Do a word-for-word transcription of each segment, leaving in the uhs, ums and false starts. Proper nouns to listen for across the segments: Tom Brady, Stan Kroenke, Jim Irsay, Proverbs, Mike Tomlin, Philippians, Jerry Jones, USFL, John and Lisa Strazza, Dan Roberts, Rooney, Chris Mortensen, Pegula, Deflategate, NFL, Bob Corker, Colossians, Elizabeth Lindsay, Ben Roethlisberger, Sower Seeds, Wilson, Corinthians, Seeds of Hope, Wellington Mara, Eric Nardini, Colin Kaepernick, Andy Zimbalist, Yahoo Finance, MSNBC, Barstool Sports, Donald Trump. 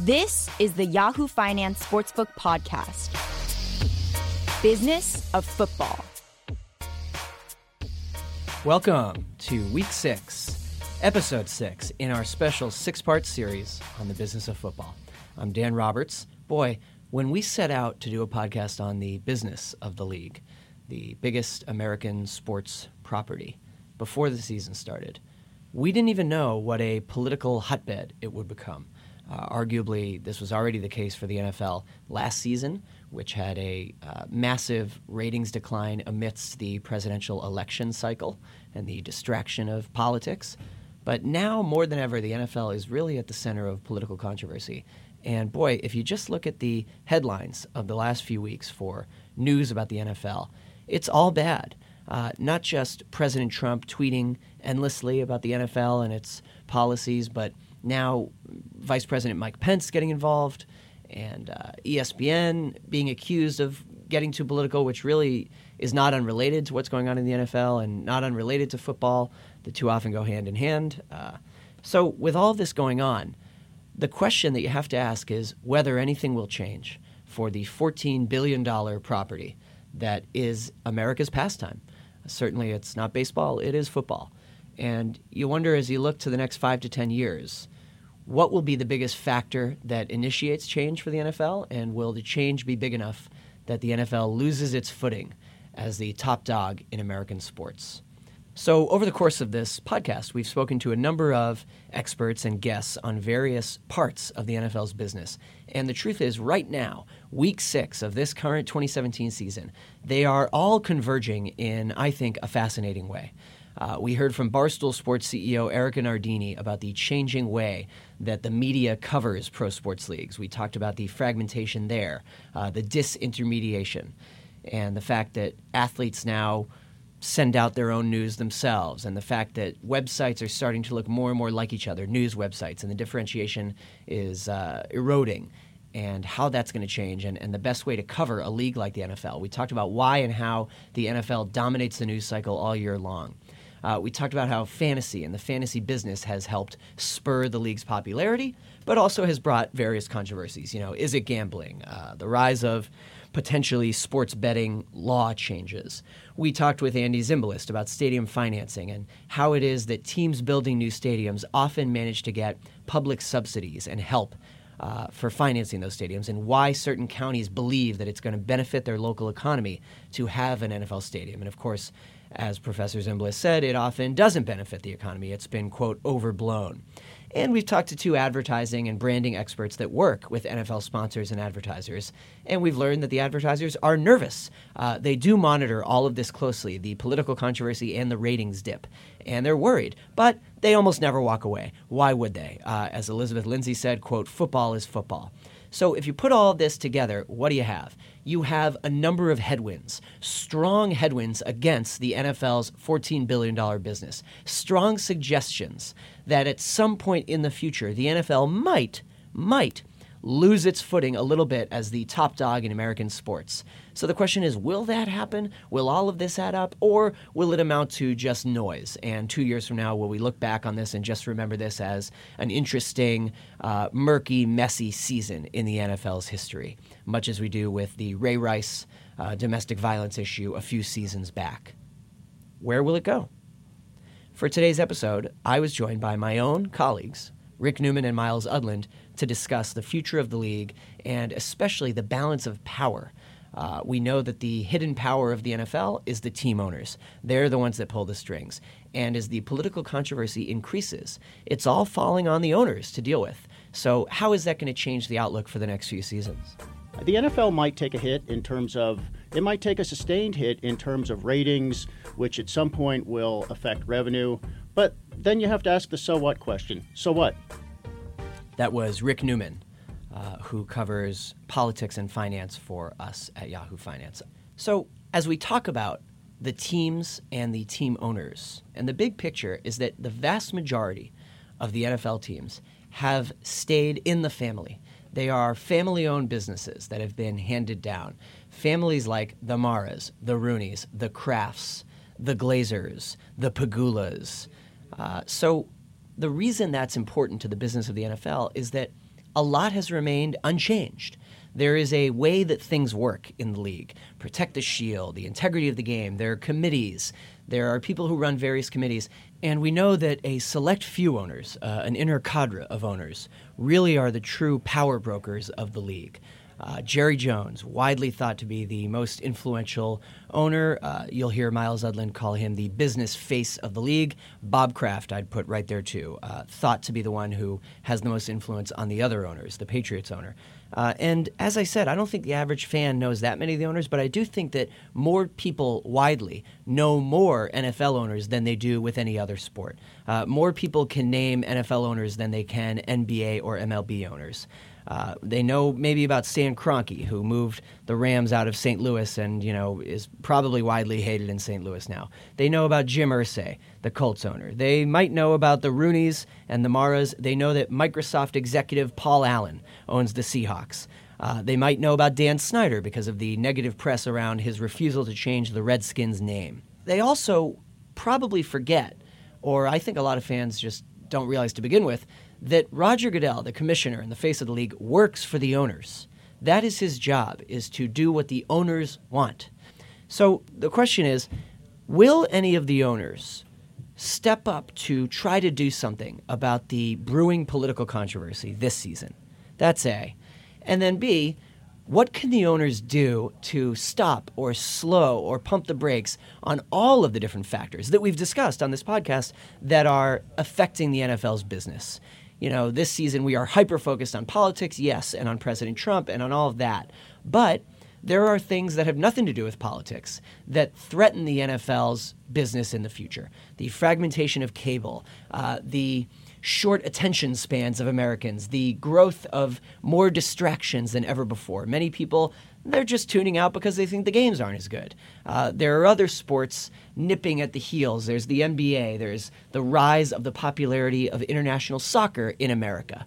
This is the Yahoo Finance Sportsbook Podcast. Business of football. Welcome to Week six, Episode six, in our special six-part series on the business of football. I'm Dan Roberts. Boy, when we set out to do a podcast on the business of the league, the biggest American sports property, before the season started, we didn't even know what a political hotbed it would become. Uh, arguably, this was already the case for the N F L last season, which had a uh, massive ratings decline amidst the presidential election cycle and the distraction of politics. But now, more than ever, the N F L is really at the center of political controversy. And boy, if you just look at the headlines of the last few weeks for news about the N F L, it's all bad. Uh, not just President Trump tweeting endlessly about the N F L and its policies, but now Vice President Mike Pence getting involved, and uh, E S P N being accused of getting too political, which really is not unrelated to what's going on in the N F L and not unrelated to football. The two often go hand in hand. Uh, so with all this going on, the question that you have to ask is whether anything will change for the fourteen billion dollars property that is America's pastime. Certainly it's not baseball, it is football. And you wonder, as you look to the next five to ten years, what will be the biggest factor that initiates change for the N F L? And will the change be big enough that the N F L loses its footing as the top dog in American sports? So over the course of this podcast, we've spoken to a number of experts and guests on various parts of the N F L's business. And the truth is, right now, week six of this current twenty seventeen season, they are all converging in, I think, a fascinating way. Uh, we heard from Barstool Sports C E O Eric Nardini about the changing way that the media covers pro sports leagues. We talked about the fragmentation there, uh, the disintermediation, and the fact that athletes now send out their own news themselves, and the fact that websites are starting to look more and more like each other, news websites, and the differentiation is uh, eroding, and how that's going to change, and, and the best way to cover a league like the N F L. We talked about why and how the N F L dominates the news cycle all year long. Uh, we talked about how fantasy and the fantasy business has helped spur the league's popularity, but also has brought various controversies. You know, is it gambling? Uh, the rise of potentially sports betting law changes. We talked with Andy Zimbalist about stadium financing and how it is that teams building new stadiums often manage to get public subsidies and help Uh, for financing those stadiums, and why certain counties believe that it's going to benefit their local economy to have an N F L stadium. And of course, as Professor Zimbalist said, it often doesn't benefit the economy. It's been, quote, overblown. And we've talked to two advertising and branding experts that work with N F L sponsors and advertisers, and we've learned that the advertisers are nervous. Uh, they do monitor all of this closely, the political controversy and the ratings dip, and they're worried. But they almost never walk away. Why would they? Uh, as Elizabeth Lindsay said, quote, football is football. So if you put all this together, what do you have? You have a number of headwinds, strong headwinds against the N F L's fourteen billion dollars business, strong suggestions that at some point in the future, the N F L might, might lose its footing a little bit as the top dog in American sports. So the question is, will that happen? Will all of this add up? Or will it amount to just noise? And two years from now, will we look back on this and just remember this as an interesting, uh, murky, messy season in the N F L's history, much as we do with the Ray Rice uh, domestic violence issue a few seasons back? Where will it go? For today's episode, I was joined by my own colleagues, Rick Newman and Miles Udland, to discuss the future of the league and especially the balance of power. Uh, we know that the hidden power of the N F L is the team owners. They're the ones that pull the strings. And as the political controversy increases, it's all falling on the owners to deal with. So how is that going to change the outlook for the next few seasons? The N F L might take a hit in terms of, it might take a sustained hit in terms of ratings, which at some point will affect revenue. But then you have to ask the so what question. So what? That was Rick Newman, uh, who covers politics and finance for us at Yahoo Finance. So as we talk about the teams and the team owners, and the big picture is that the vast majority of the N F L teams have stayed in the family. They are family-owned businesses that have been handed down. Families like the Maras, the Rooneys, the Krafts, the Glazers, the Pegulas. Uh, so the reason that's important to the business of the N F L is that a lot has remained unchanged. There is a way that things work in the league. Protect the shield, the integrity of the game. There are committees. There are people who run various committees. And we know that a select few owners, uh, an inner cadre of owners, really are the true power brokers of the league. Uh, Jerry Jones, widely thought to be the most influential owner. Uh, you'll hear Miles Udland call him the business face of the league. Bob Kraft, I'd put right there too, uh, thought to be the one who has the most influence on the other owners, the Patriots owner. Uh, and as I said, I don't think the average fan knows that many of the owners, but I do think that more people widely know more N F L owners than they do with any other sport. Uh, more people can name N F L owners than they can N B A or M L B owners. Uh, they know maybe about Stan Kroenke, who moved the Rams out of Saint Louis and, you know, is probably widely hated in Saint Louis now. They know about Jim Irsay, the Colts owner. They might know about the Rooneys and the Maras. They know that Microsoft executive Paul Allen owns the Seahawks. Uh, they might know about Dan Snyder because of the negative press around his refusal to change the Redskins' name. They also probably forget, or I think a lot of fans just don't realize to begin with, that Roger Goodell, the commissioner and the face of the league, works for the owners. That is his job, is to do what the owners want. So the question is, will any of the owners step up to try to do something about the brewing political controversy this season? That's A. And then B, what can the owners do to stop or slow or pump the brakes on all of the different factors that we've discussed on this podcast that are affecting the N F L's business? You know, this season we are hyper-focused on politics, yes, and on President Trump and on all of that. But there are things that have nothing to do with politics that threaten the N F L's business in the future. The fragmentation of cable, uh, the short attention spans of Americans, the growth of more distractions than ever before. Many people, they're just tuning out because they think the games aren't as good. Uh, there are other sports nipping at the heels. There's the N B A. There's the rise of the popularity of international soccer in America.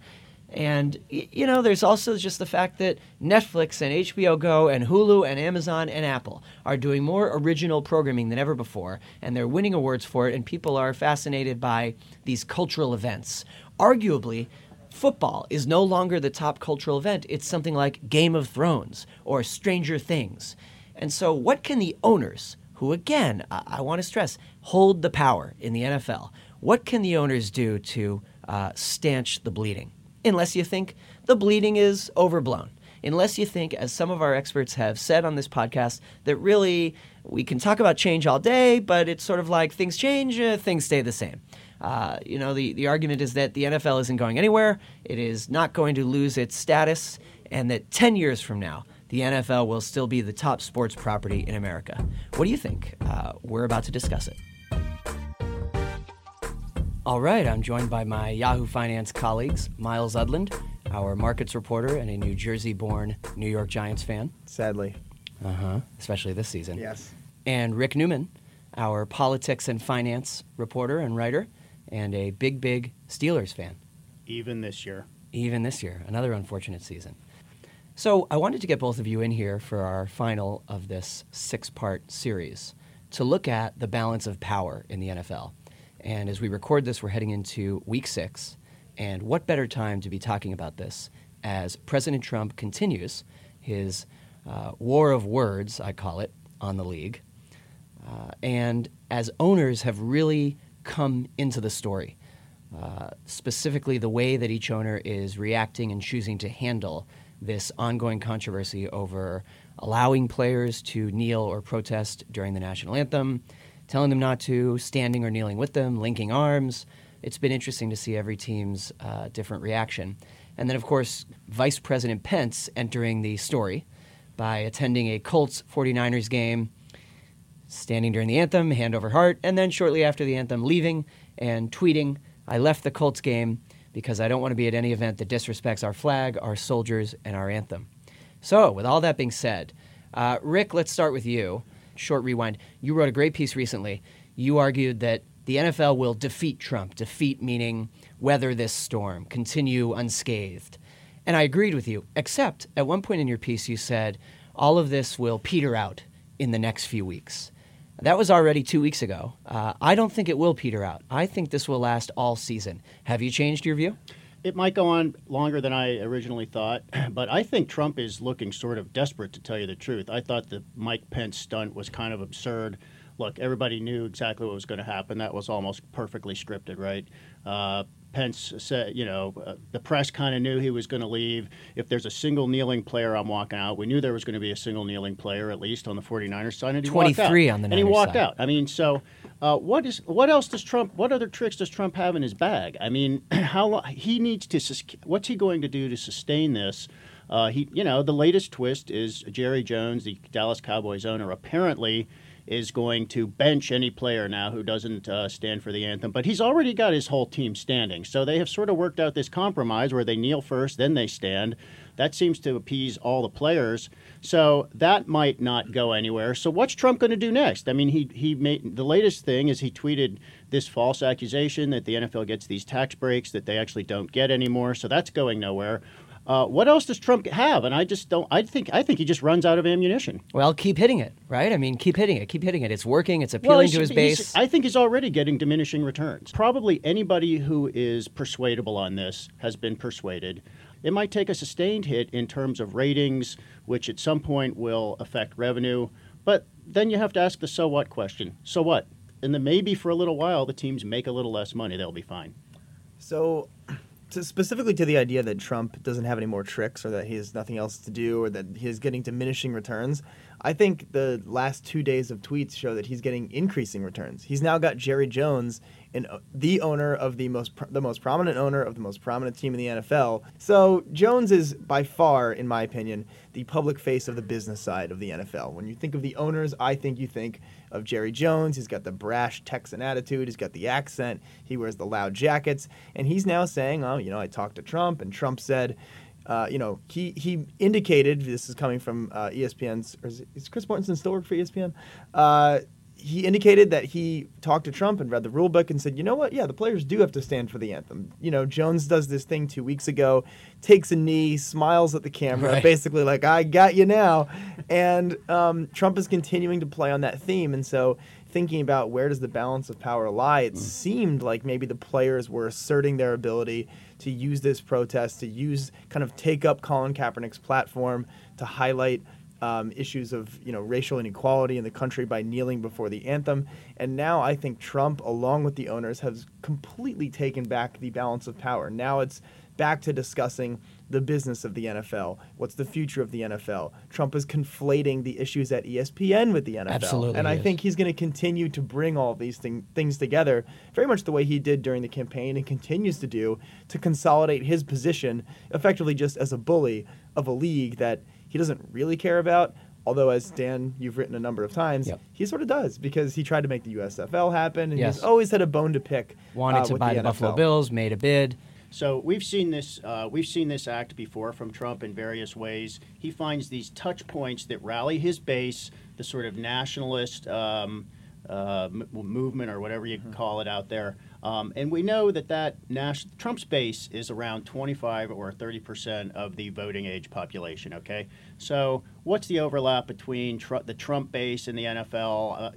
And, you know, there's also just the fact that Netflix and H B O Go and Hulu and Amazon and Apple are doing more original programming than ever before, and they're winning awards for it, and people are fascinated by these cultural events. Arguably, football is no longer the top cultural event. It's something like Game of Thrones or Stranger Things. And so what can the owners, who again, I, I want to stress, hold the power in the N F L, what can the owners do to uh, stanch the bleeding? Unless you think the bleeding is overblown. Unless you think, as some of our experts have said on this podcast, that really we can talk about change all day, but it's sort of like things change, uh, things stay the same. Uh, you know, the, the argument is that the N F L isn't going anywhere, it is not going to lose its status, and that ten years from now, the N F L will still be the top sports property in America. What do you think? Uh, we're about to discuss it. All right, I'm joined by my Yahoo Finance colleagues, Miles Udland, our markets reporter and a New Jersey-born New York Giants fan. Sadly. Uh-huh, especially this season. Yes. And Rick Newman, our politics and finance reporter and writer, and a big, big Steelers fan. Even this year. Even this year, another unfortunate season. So I wanted to get both of you in here for our final of this six-part series to look at the balance of power in the N F L. And as we record this, we're heading into week six. And what better time to be talking about this as President Trump continues his uh, war of words, I call it, on the league. Uh, and as owners have really come into the story, uh, specifically the way that each owner is reacting and choosing to handle this ongoing controversy over allowing players to kneel or protest during the national anthem, telling them not to, standing or kneeling with them, linking arms. It's been interesting to see every team's uh, different reaction. And then, of course, Vice President Pence entering the story by attending a Colts forty-niners game, standing during the anthem, hand over heart, and then shortly after the anthem leaving and tweeting, "I left the Colts game because I don't want to be at any event that disrespects our flag, our soldiers, and our anthem." So, with all that being said, uh, Rick, let's start with you. Short rewind. You wrote a great piece recently. You argued that the N F L will defeat Trump, defeat meaning weather this storm, continue unscathed. And I agreed with you, except at one point in your piece you said all of this will peter out in the next few weeks. That was already two weeks ago. Uh, I don't think it will peter out. I think this will last all season. Have you changed your view? It might go on longer than I originally thought, but I think Trump is looking sort of desperate, to tell you the truth. I thought the Mike Pence stunt was kind of absurd. Look, everybody knew exactly what was going to happen. That was almost perfectly scripted, right? Uh, Pence said, you know, uh, the press kind of knew he was going to leave. If there's a single kneeling player, I'm walking out. We knew there was going to be a single kneeling player, at least on the 49ers side, and he walked out. twenty-three on the Niners side. And he walked out. I mean, so uh, what is what else does Trump? What other tricks does Trump have in his bag? I mean, how long, he needs to? Sus- what's he going to do to sustain this? Uh, he, you know, the latest twist is Jerry Jones, the Dallas Cowboys owner, apparently is going to bench any player now who doesn't uh, stand for the anthem. But he's already got his whole team standing. So they have sort of worked out this compromise where they kneel first, then they stand. That seems to appease all the players. So that might not go anywhere. So what's Trump going to do next? I mean, he he made the latest thing is he tweeted this false accusation that the N F L gets these tax breaks that they actually don't get anymore. So that's going nowhere. Uh, what else does Trump have? And I just don't. I think. I think he just runs out of ammunition. Well, keep hitting it, right? I mean, keep hitting it. Keep hitting it. It's working. It's appealing well, to his base. I think he's already getting diminishing returns. Probably anybody who is persuadable on this has been persuaded. It might take a sustained hit in terms of ratings, which at some point will affect revenue. But then you have to ask the so what question. So what? And then maybe for a little while the teams make a little less money. They'll be fine. So. To specifically to the idea that Trump doesn't have any more tricks or that he has nothing else to do or that he is getting diminishing returns, I think the last two days of tweets show that he's getting increasing returns. He's now got Jerry Jones, in, the owner of the most the most prominent owner of the most prominent team in the N F L. So Jones is by far, in my opinion, the public face of the business side of the N F L. When you think of the owners, I think you think of Jerry Jones. He's got the brash Texan attitude. He's got the accent. He wears the loud jackets. And he's now saying, oh, you know, I talked to Trump, and Trump said, Uh, you know, he, he indicated, this is coming from uh, E S P N's, or is, it, is Chris Mortensen still work for E S P N? Uh, he indicated that he talked to Trump and read the rule book and said, you know what, yeah, the players do have to stand for the anthem. You know, Jones does this thing two weeks ago, takes a knee, smiles at the camera, right. Basically like, I got you now. And um, Trump is continuing to play on that theme. And so thinking about where does the balance of power lie, it mm. seemed like maybe the players were asserting their ability to use this protest, to use kind of take up Colin Kaepernick's platform to highlight um, issues of, you know, racial inequality in the country by kneeling before the anthem. And now I think Trump, along with the owners, has completely taken back the balance of power. Now it's back to discussing the business of the N F L. What's the future of the N F L? Trump is conflating the issues at E S P N with the N F L. Absolutely. And I is. think he's going to continue to bring all these thing, things together, very much the way he did during the campaign and continues to do, to consolidate his position effectively just as a bully of a league that he doesn't really care about. Although, as Dan, you've written a number of times, yep. he sort of does, because he tried to make the U S F L happen, and yes. he's always had a bone to pick. Wanted uh, to with buy the, the Buffalo Bills, made a bid. So we've seen this uh, we've seen this act before from Trump in various ways. He finds these touch points that rally his base, the sort of nationalist um, uh, m- movement or whatever you can call it out there. Um, and we know that that nas- Trump's base is around twenty-five or thirty percent of the voting age population, okay? So what's the overlap between tr- the Trump base and the N F L? Uh,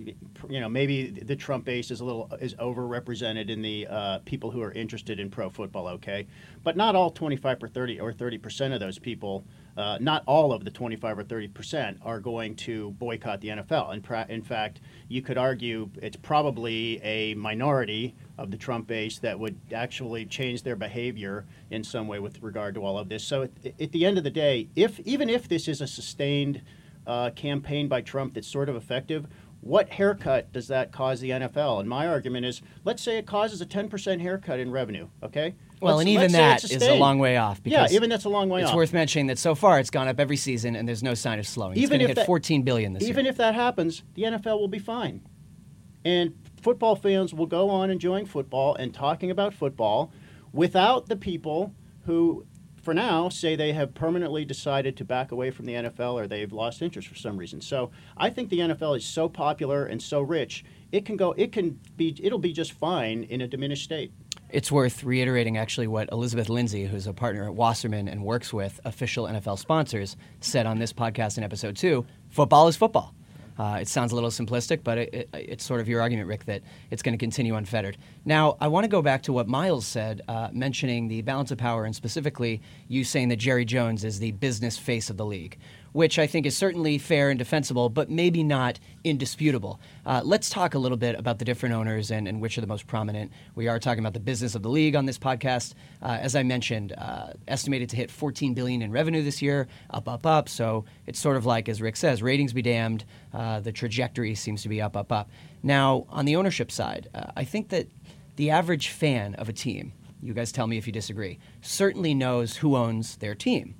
you know, maybe the Trump base is a little is overrepresented in the uh, people who are interested in pro football, okay? But not all twenty-five or thirty or thirty percent of those people, uh, not all of the twenty-five or thirty percent are going to boycott the N F L. In, pra- in fact, you could argue it's probably a minority of the Trump base that would actually change their behavior in some way with regard to all of this. So at, at the end of the day, if even if this is a sustained uh, campaign by Trump that's sort of effective, what haircut does that cause the N F L? And my argument is, let's say it causes a ten percent haircut in revenue, okay? Well, let's, and even that is a long way off. Because yeah, even that's a long way it's off. It's worth mentioning that so far it's gone up every season and there's no sign of slowing. Even it's going to hit that, fourteen billion dollars this even year. Even if that happens, the N F L will be fine. And football fans will go on enjoying football and talking about football without the people who, for now, say they have permanently decided to back away from the N F L or they've lost interest for some reason. So I think the N F L is so popular and so rich, it can go, it can be, it'll be just fine in a diminished state. It's worth reiterating, actually, what Elizabeth Lindsay, who's a partner at Wasserman and works with official N F L sponsors, said on this podcast in episode two, football is football. Uh, it sounds a little simplistic, but it, it, it's sort of your argument, Rick, that it's going to continue unfettered. Now, I want to go back to what Miles said, uh, mentioning the balance of power, and specifically you saying that Jerry Jones is the business face of the league, which I think is certainly fair and defensible, but maybe not indisputable. Uh, let's talk a little bit about the different owners and, and which are the most prominent. We are talking about the business of the league on this podcast. Uh, as I mentioned, uh, estimated to hit fourteen billion dollars in revenue this year, up, up, up. So it's sort of like, as Rick says, ratings be damned. Uh, the trajectory seems to be up, up, up. Now, on the ownership side, uh, I think that the average fan of a team, you guys tell me if you disagree, certainly knows who owns their team.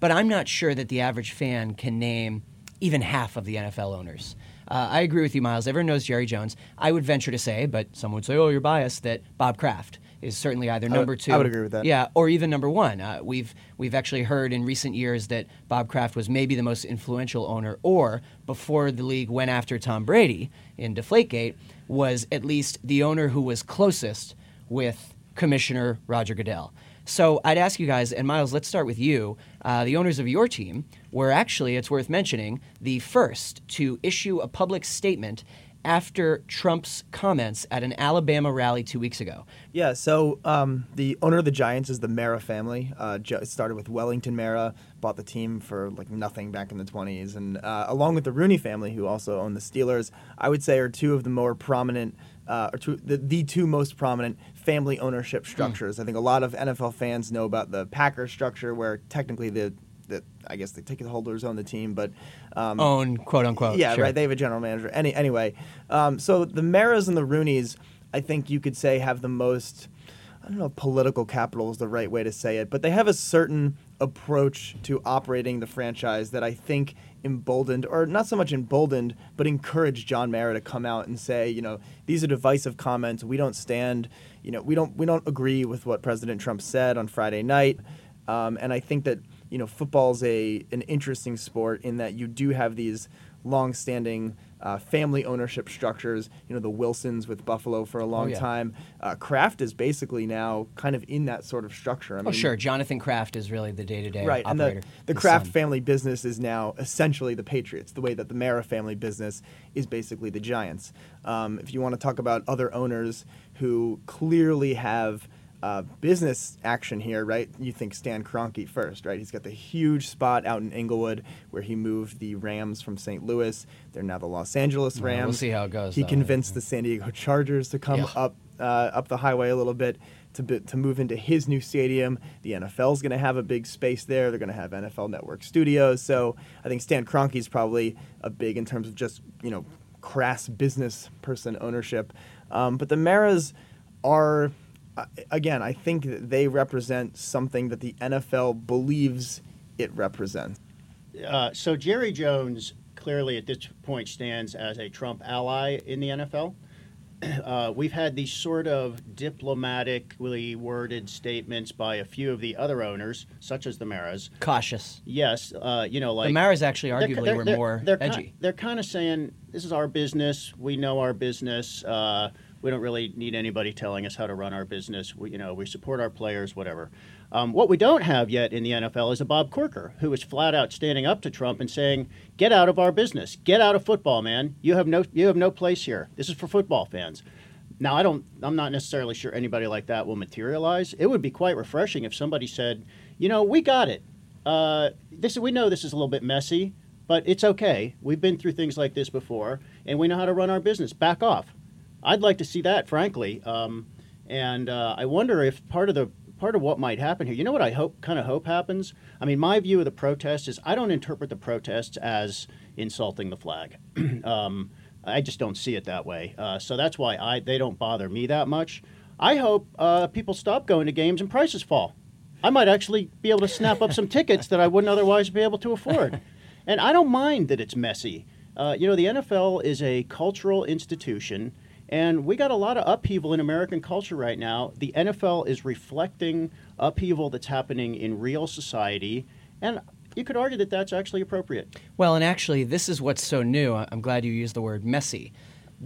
But I'm not sure that the average fan can name even half of the N F L owners. Uh, I agree with you, Miles. Everyone knows Jerry Jones. I would venture to say, but someone would say, oh, you're biased, that Bob Kraft is certainly either number I would, two. I would agree with that. Yeah, or even number one. Uh, we've we've actually heard in recent years that Bob Kraft was maybe the most influential owner, or before the league went after Tom Brady in Deflategate, was at least the owner who was closest with Commissioner Roger Goodell. So I'd ask you guys, and Miles, let's start with you. Uh, the owners of your team were actually, it's worth mentioning, the first to issue a public statement after Trump's comments at an Alabama rally two weeks ago. Yeah, so um, the owner of the Giants is the Mara family. Uh, it started with Wellington Mara, bought the team for like nothing back in the twenties, and uh, along with the Rooney family, who also own the Steelers, I would say are two of the more prominent Uh, or two, the, the two most prominent family ownership structures. Mm. I think a lot of N F L fans know about the Packers structure, where technically the, the I guess the ticket holders own the team, but um, own quote unquote. Yeah, sure. Right. They have a general manager. Any anyway, um, so the Maras and the Rooneys, I think you could say, have the most. I don't know if political capital is the right way to say it, but they have a certain approach to operating the franchise that I think emboldened, or not so much emboldened, but encouraged John Mara to come out and say, you know, these are divisive comments. We don't stand, you know, we don't we don't agree with what President Trump said on Friday night. Um, and I think that, you know, football's a an interesting sport in that you do have these long-standing uh, family ownership structures, you know, the Wilsons with Buffalo for a long oh, yeah. time. Uh, Kraft is basically now kind of in that sort of structure. I mean, oh, sure. Jonathan Kraft is really the day-to-day right, operator. Right, and the, the Kraft son. family business is now essentially the Patriots, the way that the Mara family business is basically the Giants. Um, if you want to talk about other owners who clearly have Uh, business action here, right? You think Stan Kroenke first, right? He's got the huge spot out in Inglewood where he moved the Rams from Saint Louis. They're now the Los Angeles Rams. Yeah, we'll see how it goes. He though, convinced yeah. the San Diego Chargers to come yeah. up uh, up the highway a little bit to be, to move into his new stadium. The N F L's going to have a big space there. They're going to have N F L Network studios. So I think Stan Kroenke's probably a big in terms of just, you know, crass business person ownership. Um, but the Maras are... Uh, again, I think that they represent something that the N F L believes it represents. Uh, so Jerry Jones clearly at this point stands as a Trump ally in the N F L. Uh, we've had these sort of diplomatically worded statements by a few of the other owners, such as the Maras. Cautious. Yes. Uh, you know, like the Maras actually arguably they're, they're, were they're, more they're edgy. Kind, they're kind of saying, this is our business. We know our business. Uh, We don't really need anybody telling us how to run our business. We, you know, we support our players, whatever. Um, what we don't have yet in the N F L is a Bob Corker, who is flat out standing up to Trump and saying, "Get out of our business. Get out of football, man. You have no, you have no place here. This is for football fans." Now, I don't, I'm not necessarily sure anybody like that will materialize. It would be quite refreshing if somebody said, "You know, we got it. Uh, this, we know this is a little bit messy, but it's okay. We've been through things like this before, and we know how to run our business. Back off." I'd like to see that, frankly, um, and uh, I wonder if part of the part of what might happen here. You know what I hope, kind of hope happens. I mean, my view of the protests is I don't interpret the protests as insulting the flag. um, I just don't see it that way. Uh, so that's why I they don't bother me that much. I hope uh, people stop going to games and prices fall. I might actually be able to snap up some tickets that I wouldn't otherwise be able to afford. And I don't mind that it's messy. Uh, you know, the N F L is a cultural institution. And we got a lot of upheaval in American culture right now. The N F L is reflecting upheaval that's happening in real society. And you could argue that that's actually appropriate. Well, and actually, this is what's so new. I'm glad you used the word messy.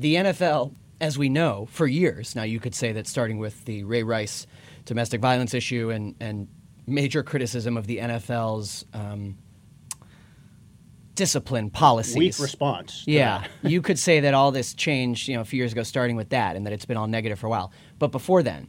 The N F L, as we know, for years, now you could say that starting with the Ray Rice domestic violence issue and, and major criticism of the N F L's um, discipline policies. Weak response. Yeah. You could say that all this changed, you know, a few years ago, starting with that, and that it's been all negative for a while. But before then,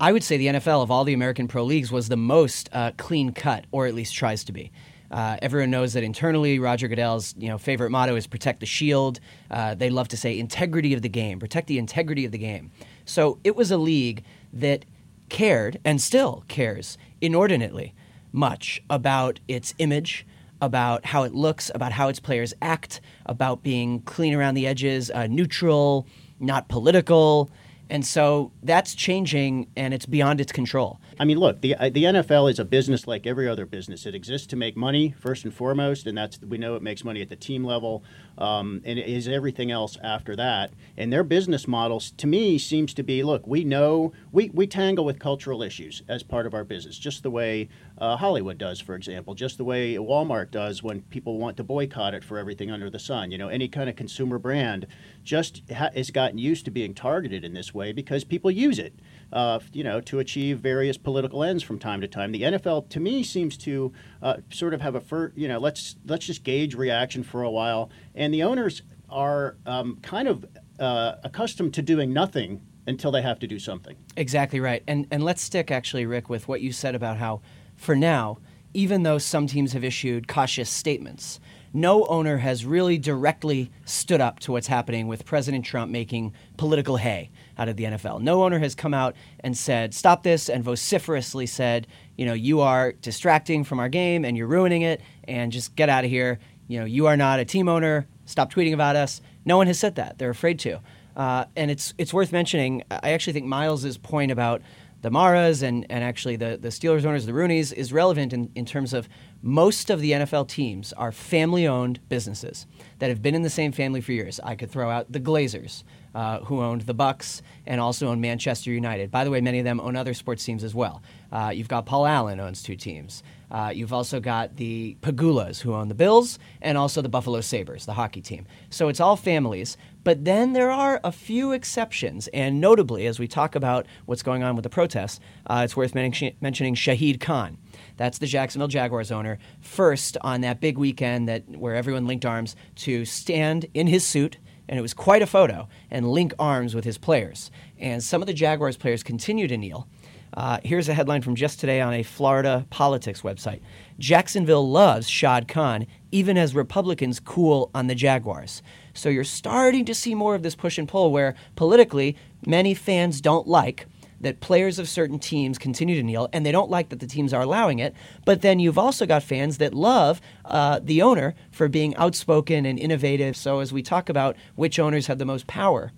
I would say the N F L of all the American pro leagues was the most uh, clean cut, or at least tries to be. Uh, everyone knows that internally, Roger Goodell's you know favorite motto is protect the shield. Uh, they love to say integrity of the game, protect the integrity of the game. So it was a league that cared, and still cares, inordinately much about its image, about how it looks, about how its players act, about being clean around the edges, uh, neutral, not political. And so that's changing, and it's beyond its control. I mean, look, the the N F L is a business like every other business. It exists to make money, first and foremost, and that's we know it makes money at the team level, um, and it is everything else after that. And their business models, to me, seems to be, look, we know, we, we tangle with cultural issues as part of our business, just the way uh, Hollywood does, for example, just the way Walmart does when people want to boycott it for everything under the sun. You know, any kind of consumer brand just ha- has gotten used to being targeted in this way. Way because people use it, uh, you know, to achieve various political ends from time to time. The N F L, to me, seems to uh, sort of have a, fir- you know, let's let's just gauge reaction for a while. And the owners are um, kind of uh, accustomed to doing nothing until they have to do something. Exactly right. And and let's stick, actually, Rick, with what you said about how, for now, even though some teams have issued cautious statements, no owner has really directly stood up to what's happening with President Trump making political hay out of the N F L. No owner has come out and said, stop this, and vociferously said, you know, you are distracting from our game and you're ruining it, and just get out of here. You know, you are not a team owner. Stop tweeting about us. No one has said that. They're afraid to. Uh, and it's it's worth mentioning, I actually think Miles's point about the Maras and, and actually the, the Steelers owners, the Rooneys, is relevant in, in terms of most of the N F L teams are family-owned businesses that have been in the same family for years. I could throw out the Glazers, uh, who owned the Bucks and also own Manchester United. By the way, many of them own other sports teams as well. Uh, you've got Paul Allen owns two teams. Uh, you've also got the Pegulas, who own the Bills, and also the Buffalo Sabres, the hockey team. So it's all families. But then there are a few exceptions, and notably, as we talk about what's going on with the protests, uh, it's worth men- mentioning Shahid Khan. That's the Jacksonville Jaguars owner, first on that big weekend that where everyone linked arms to stand in his suit, and it was quite a photo, and link arms with his players. And some of the Jaguars players continue to kneel. Uh, here's a headline from just today on a Florida politics website. Jacksonville loves Shahid Khan, even as Republicans cool on the Jaguars. So you're starting to see more of this push and pull where politically many fans don't like that players of certain teams continue to kneel, and they don't like that the teams are allowing it. But then you've also got fans that love uh, the owner for being outspoken and innovative. So as we talk about which owners have the most power,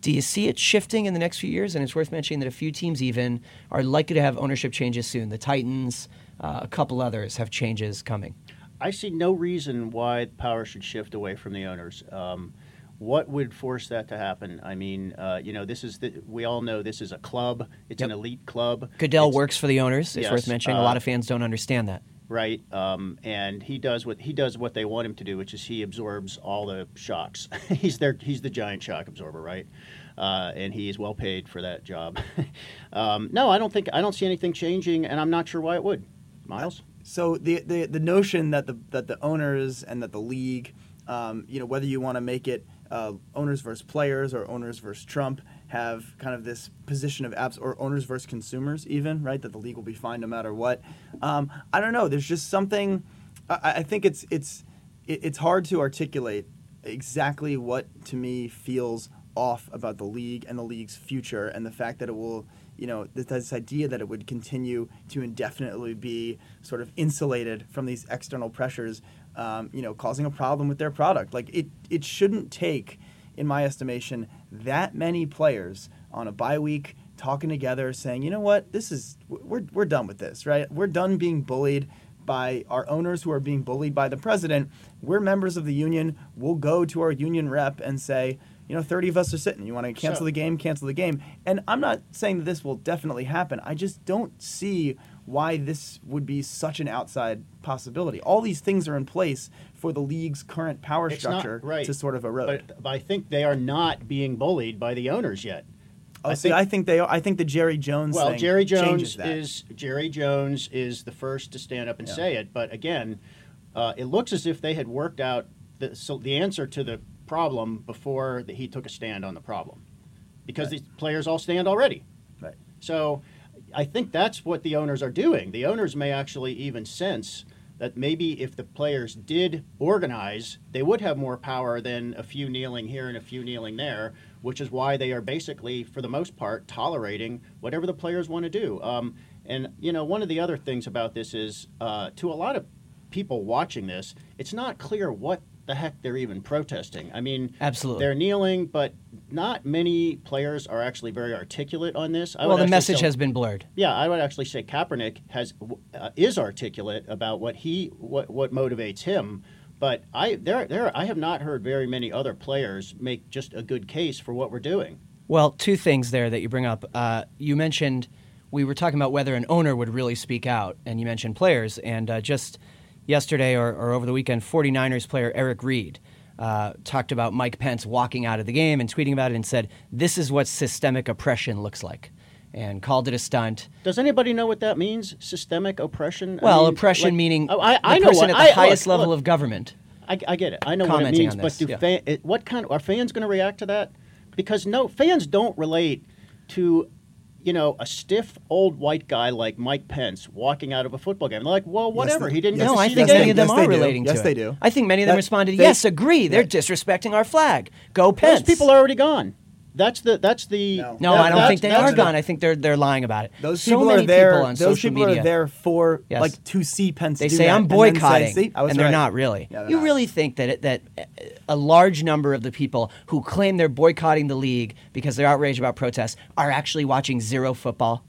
do you see it shifting in the next few years? And it's worth mentioning that a few teams even are likely to have ownership changes soon. The Titans, uh, a couple others have changes coming. I see no reason why power should shift away from the owners. Um, What would force that to happen? I mean, uh, you know, this is the, we all know this is a club. It's yep. an elite club. Goodell it's, works for the owners. It's yes, worth mentioning. Uh, a lot of fans don't understand that. Right, um, and he does what he does what they want him to do, which is he absorbs all the shocks. he's their he's the giant shock absorber, right? Uh, and he is well paid for that job. um, no, I don't think I don't see anything changing, and I'm not sure why it would. Miles? So the the, the notion that the that the owners and that the league, um, you know, whether you want to make it Uh, owners versus players or owners versus Trump, have kind of this position of abs or owners versus consumers even, right, that the league will be fine no matter what. Um, I don't know. There's just something I, I think it's it's it's hard to articulate exactly what to me feels off about the league and the league's future, and the fact that it will, you know, this, this idea that it would continue to indefinitely be sort of insulated from these external pressures. Um, you know, causing a problem with their product. Like, it, it shouldn't take, in my estimation, that many players on a bye week talking together saying, you know what, this is, we're we're done with this, right? We're done being bullied by our owners who are being bullied by the president. We're members of the union. We'll go to our union rep and say, you know, thirty of us are sitting. You want to cancel so, the game? Cancel the game. And I'm not saying that this will definitely happen. I just don't see why this would be such an outside possibility. All these things are in place for the league's current power it's structure right, to sort of erode. But, but I think they are not being bullied by the owners yet. Oh, I see, think, I think they are. I think the Jerry Jones well, thing Jerry Jones changes that. Well, Jerry Jones is the first to stand up and yeah. say it, but again, Uh, it looks as if they had worked out the, so the answer to the problem before the, he took a stand on the problem, because right. these players all stand already. Right. So I think that's what the owners are doing. The owners may actually even sense that maybe if the players did organize, they would have more power than a few kneeling here and a few kneeling there, which is why they are basically, for the most part, tolerating whatever the players want to do. Um, and, you know, one of the other things about this is, uh, to a lot of people watching this, it's not clear what the heck they're even protesting. I mean, absolutely, they're kneeling, but not many players are actually very articulate on this. I well, the message say, has been blurred. Yeah, I would actually say Kaepernick has uh, is articulate about what he what, what motivates him, but I there there I have not heard very many other players make just a good case for what we're doing. Well, two things there that you bring up. Uh, you mentioned we were talking about whether an owner would really speak out, and you mentioned players, and uh, just. Yesterday or, or over the weekend, 49ers player Eric Reed uh, talked about Mike Pence walking out of the game and tweeting about it and said, "This is what systemic oppression looks like," and called it a stunt. Does anybody know what that means, systemic oppression? Well, I mean, oppression like, meaning oh, I, I the know person what, at the I, highest look, level look, of government. I, I get it. I know what it means, but do yeah. fan, what kind are fans going to react to that? Because no, fans don't relate to... you know, a stiff old white guy like Mike Pence walking out of a football game. They're like, well, whatever. Yes, he didn't. Yes, no, I think many game. of them yes, are relating yes, to yes, it. Yes, they do. I think many of them that, responded, they, yes, agree. They're yeah. disrespecting our flag. Go Pence. Those people are already gone. That's the. That's the. No, no that, I don't think they are gone. I think they're they're lying about it. Those so people many are there. People on those social people media. are there for yes. like to see Pence. They do say that, I'm boycotting, and, say, and they're right. not really. Yeah, they're you not. really think that it, that a large number of the people who claim they're boycotting the league because they're outraged about protests are actually watching zero football?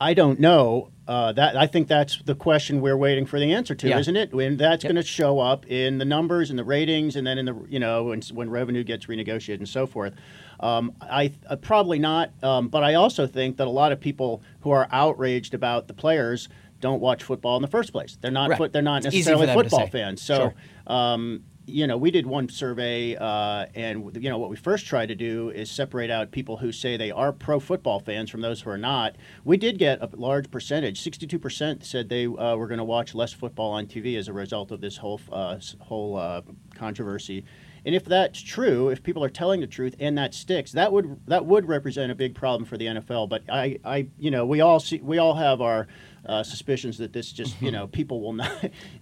I don't know. Uh, that I think that's the question we're waiting for the answer to, yeah. isn't it? And that's yep. going to show up in the numbers and the ratings, and then in the you know when, when revenue gets renegotiated and so forth. Um, I uh, probably not, um, but I also think that a lot of people who are outraged about the players don't watch football in the first place. They're not. Right. Fo- they're not necessarily football fans. So, sure. um, you know, we did one survey, uh, and you know what we first try to do is separate out people who say they are pro football fans from those who are not. We did get a large percentage. sixty-two percent said they uh, were going to watch less football on T V as a result of this whole uh, whole uh, controversy. And if that's true, if people are telling the truth and that sticks, that would that would represent a big problem for the N F L. But I, I you know, we all see, we all have our uh, suspicions that this just, you know, people will not,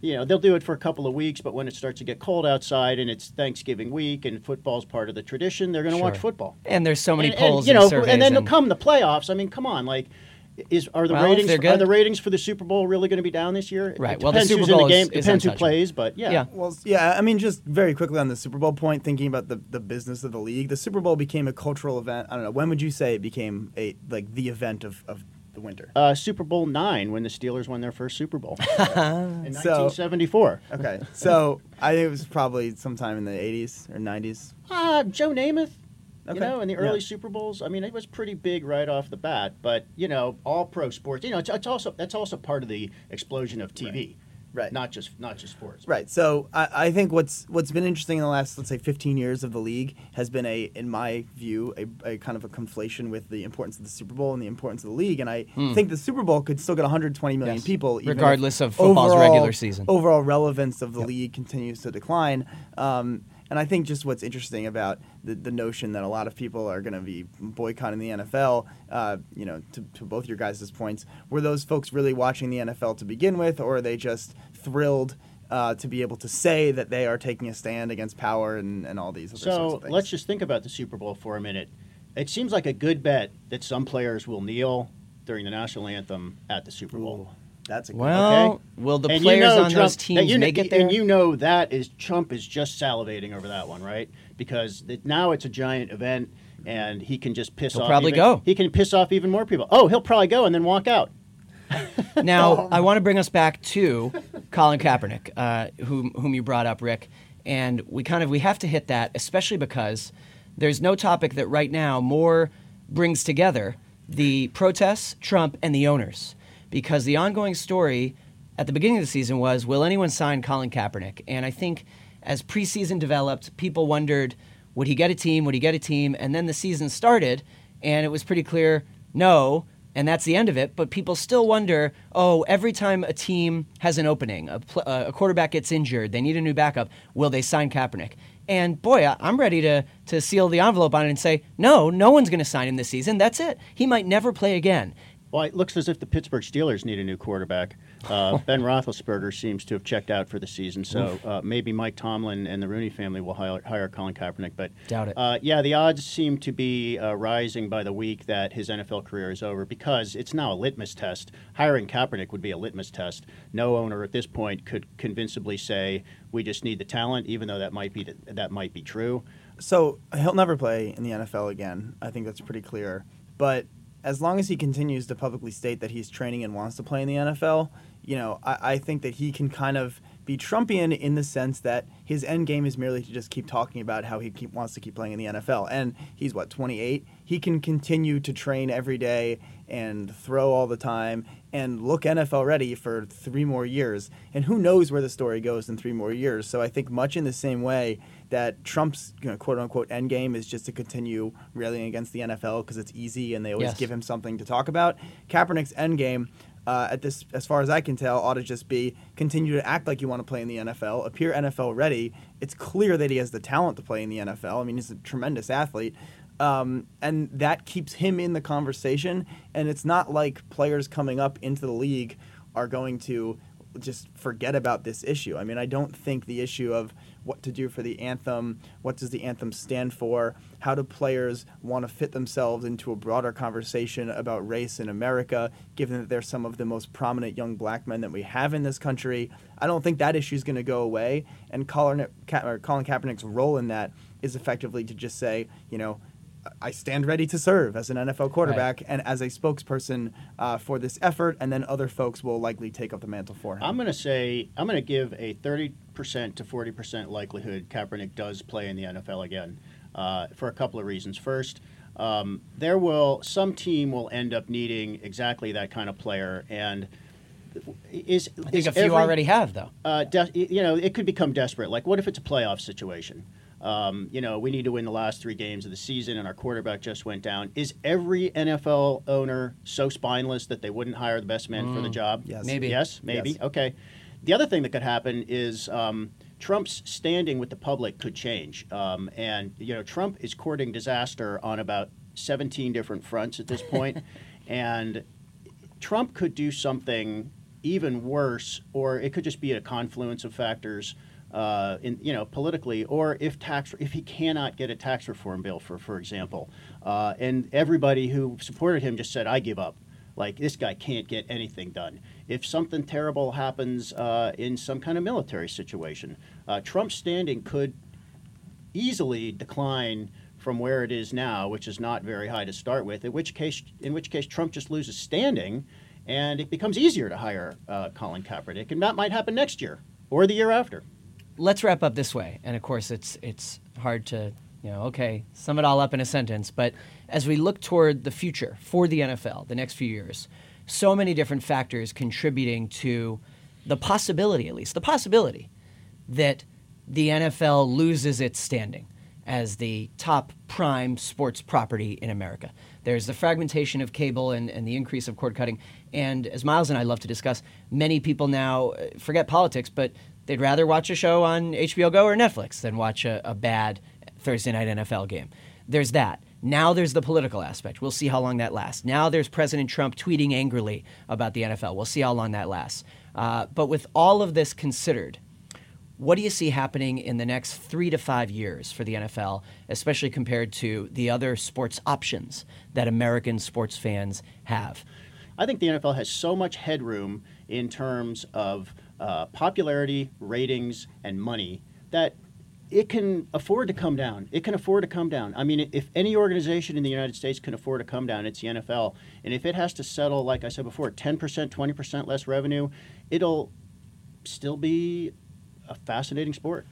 you know, they'll do it for a couple of weeks. But when it starts to get cold outside and it's Thanksgiving week and football's part of the tradition, they're going to sure. watch football. And there's so many and, polls and, you know, and surveys. And then they'll come the playoffs. I mean, come on, like. Is are the well, ratings are the ratings for the Super Bowl really going to be down this year? Right. It depends well, the Super who's Bowl in the game. Is, depends is who plays, but yeah. yeah. Well, yeah. I mean, just very quickly on the Super Bowl point, thinking about the, the business of the league, the Super Bowl became a cultural event. I don't know. When would you say it became a like the event of, of the winter? Uh, Super Bowl nine, when the Steelers won their first Super Bowl in nineteen seventy-four. Okay, so I think it was probably sometime in the eighties or nineties. Ah, uh, Joe Namath. Okay. You know, in the early yeah. Super Bowls, I mean, it was pretty big right off the bat. But you know, all pro sports, you know, it's, it's also that's also part of the explosion of T V, right? right. Not just not just sports, right? So I, I think what's what's been interesting in the last, let's say, fifteen years of the league has been a, in my view, a, a kind of a conflation with the importance of the Super Bowl and the importance of the league. And I mm. think the Super Bowl could still get one hundred twenty million yes. people, even regardless of football's overall, regular season. Overall relevance of the yep. league continues to decline. Um, And I think just what's interesting about the, the notion that a lot of people are going to be boycotting the N F L, uh, you know, to, to both your guys' points, were those folks really watching the N F L to begin with, or are they just thrilled uh, to be able to say that they are taking a stand against power and, and all these other so sorts of things? So let's just think about the Super Bowl for a minute. It seems like a good bet that some players will kneel during the national anthem at the Super Bowl. Ooh. That's a good well, okay. will the and players you know, on Trump, those teams you, make it there? And you know that is Trump is just salivating over that one, right? Because it, now it's a giant event, and he can just piss he'll off. He'll probably even, go. He can piss off even more people. Oh, he'll probably go and then walk out. Now, oh. I want to bring us back to Colin Kaepernick, uh, whom, whom you brought up, Rick. And we kind of we have to hit that, especially because there's no topic that right now more brings together the protests, Trump, and the owners. Because the ongoing story at the beginning of the season was, will anyone sign Colin Kaepernick? And I think as preseason developed, people wondered, would he get a team? Would he get a team? And then the season started, and it was pretty clear, no. and that's the end of it. But people still wonder, oh, every time a team has an opening, a, pl- a quarterback gets injured, they need a new backup, will they sign Kaepernick? And boy, I'm ready to to seal the envelope on it and say, no, no one's going to sign him this season. That's it. He might never play again. Well, it looks as if the Pittsburgh Steelers need a new quarterback. Uh, Ben Roethlisberger seems to have checked out for the season, so uh, maybe Mike Tomlin and the Rooney family will hire, hire Colin Kaepernick. But doubt it. Uh, yeah, the odds seem to be uh, rising by the week that his N F L career is over, because it's now a litmus test. Hiring Kaepernick would be a litmus test. No owner at this point could convincingly say we just need the talent, even though that might be th- that might be true. So he'll never play in the N F L again. I think that's pretty clear. But as long as he continues to publicly state that he's training and wants to play in the N F L, you know, I, I think that he can kind of be Trumpian in the sense that his end game is merely to just keep talking about how he keep, wants to keep playing in the N F L. And he's, what, twenty-eight? He can continue to train every day and throw all the time and look N F L ready for three more years. And who knows where the story goes in three more years. So I think much in the same way that Trump's, you know, quote-unquote end game is just to continue railing against the N F L because it's easy and they always yes. give him something to talk about. Kaepernick's end game, uh, at this, as far as I can tell, ought to just be continue to act like you want to play in the N F L, appear N F L ready. It's clear that he has the talent to play in the N F L. I mean, he's a tremendous athlete. Um, and that keeps him in the conversation. And it's not like players coming up into the league are going to just forget about this issue. I mean, I don't think the issue of what to do for the anthem, what does the anthem stand for, how do players want to fit themselves into a broader conversation about race in America, given that they're some of the most prominent young black men that we have in this country. I don't think that issue is going to go away, and Colin, Ka- or Colin Kaepernick's role in that is effectively to just say, you know, I stand ready to serve as an N F L quarterback right. and as a spokesperson uh, for this effort, and then other folks will likely take up the mantle for him. I'm going to say, I'm going to give a thirty percent to forty percent likelihood Kaepernick does play in the N F L again uh, for a couple of reasons. First, um, there will, some team will end up needing exactly that kind of player, and is, I think is a few every, already have, though. Uh, de- you know, it could become desperate. Like, what if it's a playoff situation? Um, you know, we need to win the last three games of the season, and our quarterback just went down. Is every N F L owner so spineless that they wouldn't hire the best man mm. for the job? Yes. Maybe. Yes? Maybe. Yes. Okay. The other thing that could happen is um, Trump's standing with the public could change. Um, and, you know, Trump is courting disaster on about seventeen different fronts at this point. And Trump could do something even worse, or it could just be a confluence of factors. Uh, in, you know, politically, or if tax, if he cannot get a tax reform bill, for for example, uh, and everybody who supported him just said, "I give up." Like, this guy can't get anything done. If something terrible happens uh, in some kind of military situation, uh, Trump's standing could easily decline from where it is now, which is not very high to start with. In which case, in which case, Trump just loses standing, and it becomes easier to hire uh, Colin Kaepernick, and that might happen next year or the year after. Let's wrap up this way, and of course it's it's hard to, you know, okay, sum it all up in a sentence, but as we look toward the future for the N F L, the next few years, so many different factors contributing to the possibility, at least, the possibility that the N F L loses its standing as the top prime sports property in America. There's the fragmentation of cable and, and the increase of cord cutting, and as Miles and I love to discuss, many people now forget politics, but they'd rather watch a show on H B O Go or Netflix than watch a, a bad Thursday night N F L game. There's that. Now there's the political aspect. We'll see how long that lasts. Now there's President Trump tweeting angrily about the N F L. We'll see how long that lasts. Uh, but with all of this considered, what do you see happening in the next three to five years for the N F L, especially compared to the other sports options that American sports fans have? I think the N F L has so much headroom in terms of Uh, popularity, ratings, and money that it can afford to come down. It can afford to come down. I mean, if any organization in the United States can afford to come down, it's the N F L. And if it has to settle, like I said before, ten percent, twenty percent less revenue, it'll still be a fascinating sport.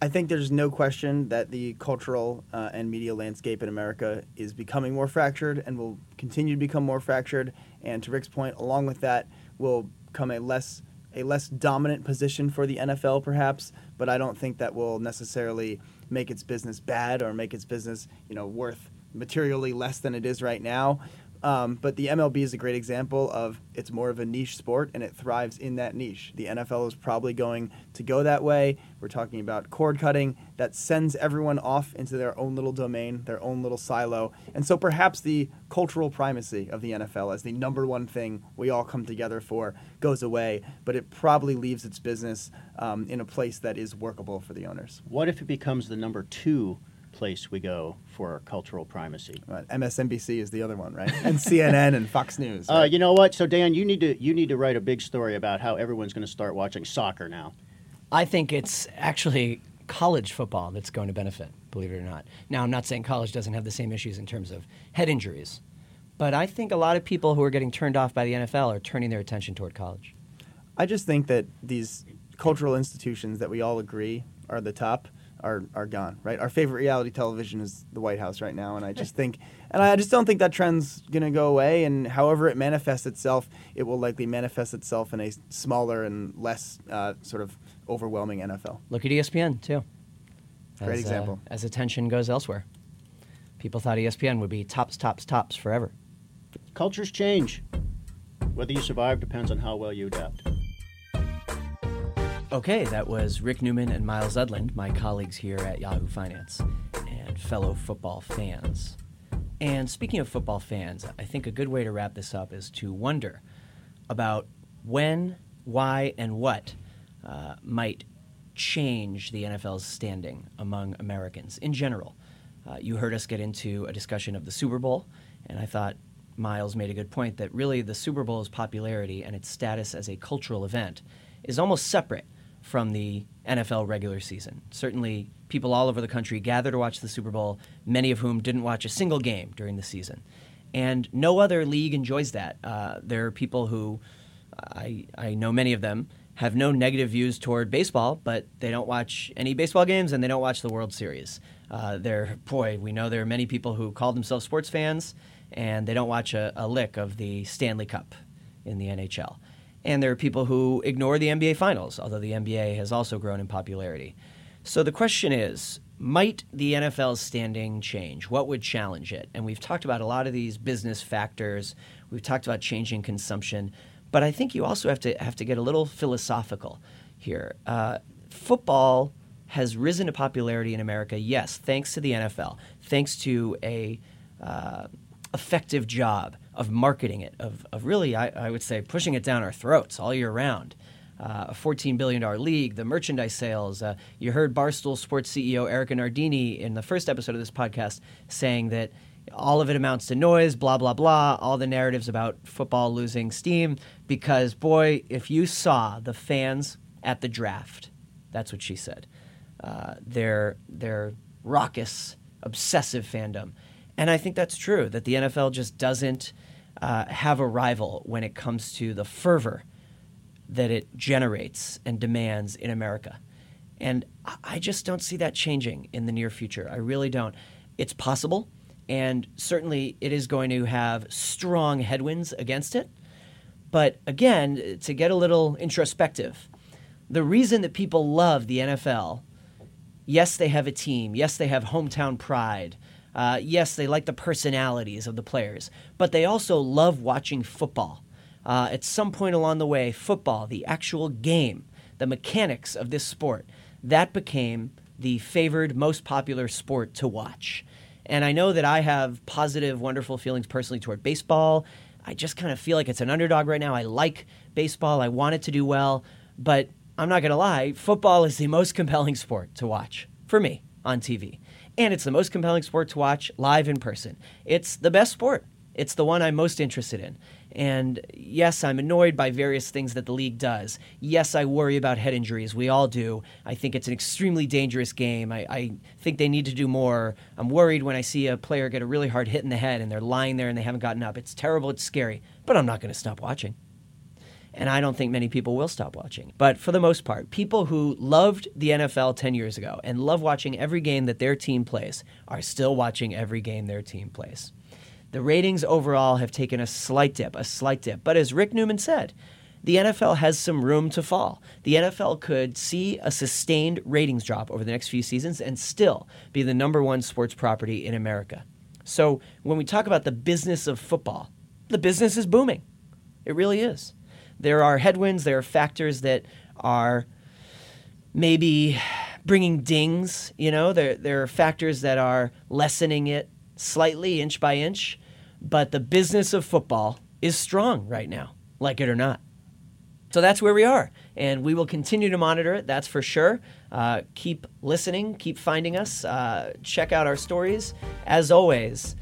I think there's no question that the cultural uh, and media landscape in America is becoming more fractured and will continue to become more fractured. And to Rick's point, along with that will come a less a less dominant position for the N F L, perhaps, but I don't think that will necessarily make its business bad or make its business, you know, worth materially less than it is right now. Um, but the M L B is a great example of it's more of a niche sport, and it thrives in that niche. The N F L is probably going to go that way. We're talking about cord cutting. That sends everyone off into their own little domain, their own little silo. And so perhaps the cultural primacy of the N F L as the number one thing we all come together for goes away, but it probably leaves its business um, in a place that is workable for the owners. What if it becomes the number two place we go for cultural primacy? Right. M S N B C is the other one, right? And C N N and Fox News. Right? Uh, you know what? So Dan, you need to you need to write a big story about how everyone's going to start watching soccer now. I think it's actually college football that's going to benefit, believe it or not. Now, I'm not saying college doesn't have the same issues in terms of head injuries, but I think a lot of people who are getting turned off by the N F L are turning their attention toward college. I just think that these cultural institutions that we all agree are the top Are, are gone, right? Our favorite reality television is the White House right now, and I just think, and I just don't think that trend's going to go away, and however it manifests itself, it will likely manifest itself in a smaller and less uh, sort of overwhelming N F L. Look at E S P N, too. As, Great example. Uh, as attention goes elsewhere. People thought E S P N would be tops, tops, tops forever. Cultures change. Whether you survive depends on how well you adapt. Okay, that was Rick Newman and Miles Udland, my colleagues here at Yahoo Finance, and fellow football fans. And speaking of football fans, I think a good way to wrap this up is to wonder about when, why, and what uh, might change the N F L's standing among Americans in general. Uh, you heard us get into a discussion of the Super Bowl, and I thought Miles made a good point that really the Super Bowl's popularity and its status as a cultural event is almost separate from the N F L regular season. Certainly, people all over the country gather to watch the Super Bowl, many of whom didn't watch a single game during the season. And no other league enjoys that. Uh, there are people who, I, I know many of them, have no negative views toward baseball, but they don't watch any baseball games and they don't watch the World Series. Uh, they're, boy, we know there are many people who call themselves sports fans and they don't watch a, a lick of the Stanley Cup in the N H L. And there are people who ignore the N B A Finals, although the N B A has also grown in popularity. So the question is, might the N F L's standing change? What would challenge it? And we've talked about a lot of these business factors. We've talked about changing consumption. But I think you also have to have to get a little philosophical here. Uh, football has risen to popularity in America, yes, thanks to the N F L, thanks to a uh, effective job of marketing it, of, of really, I, I would say, pushing it down our throats all year round. Uh, a fourteen billion dollars league, the merchandise sales. Uh, you heard Barstool Sports C E O Eric Nardini in the first episode of this podcast saying that all of it amounts to noise, blah, blah, blah, all the narratives about football losing steam, because, boy, if you saw the fans at the draft, that's what she said, uh, their, their raucous, obsessive fandom. And I think that's true, that the N F L just doesn't uh, have a rival when it comes to the fervor that it generates and demands in America. And I just don't see that changing in the near future. I really don't. It's possible, and certainly it is going to have strong headwinds against it. But again, to get a little introspective, the reason that people love the N F L, yes, they have a team, yes, they have hometown pride, Uh, yes, they like the personalities of the players, but they also love watching football. Uh, at some point along the way, football, the actual game, the mechanics of this sport, that became the favored, most popular sport to watch. And I know that I have positive, wonderful feelings personally toward baseball. I just kind of feel like it's an underdog right now. I like baseball. I want it to do well. But I'm not going to lie, football is the most compelling sport to watch, for me, on T V. And it's the most compelling sport to watch live in person. It's the best sport. It's the one I'm most interested in. And yes, I'm annoyed by various things that the league does. Yes, I worry about head injuries. We all do. I think it's an extremely dangerous game. I, I think they need to do more. I'm worried when I see a player get a really hard hit in the head and they're lying there and they haven't gotten up. It's terrible. It's scary. But I'm not going to stop watching. And I don't think many people will stop watching. But for the most part, people who loved the N F L ten years ago and love watching every game that their team plays are still watching every game their team plays. The ratings overall have taken a slight dip, a slight dip. But as Rick Newman said, the N F L has some room to fall. The N F L could see a sustained ratings drop over the next few seasons and still be the number one sports property in America. So when we talk about the business of football, the business is booming. It really is. There are headwinds. There are factors that are maybe bringing dings. You know, there there are factors that are lessening it slightly, inch by inch. But the business of football is strong right now, like it or not. So that's where we are. And we will continue to monitor it, that's for sure. Uh, keep listening. Keep finding us. Uh, check out our stories. As always,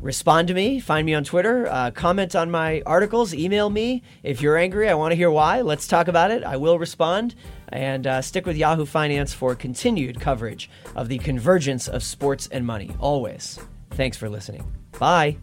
respond to me. Find me on Twitter. Uh, comment on my articles. Email me. If you're angry, I want to hear why. Let's talk about it. I will respond. And uh, stick with Yahoo Finance for continued coverage of the convergence of sports and money. Always. Thanks for listening. Bye.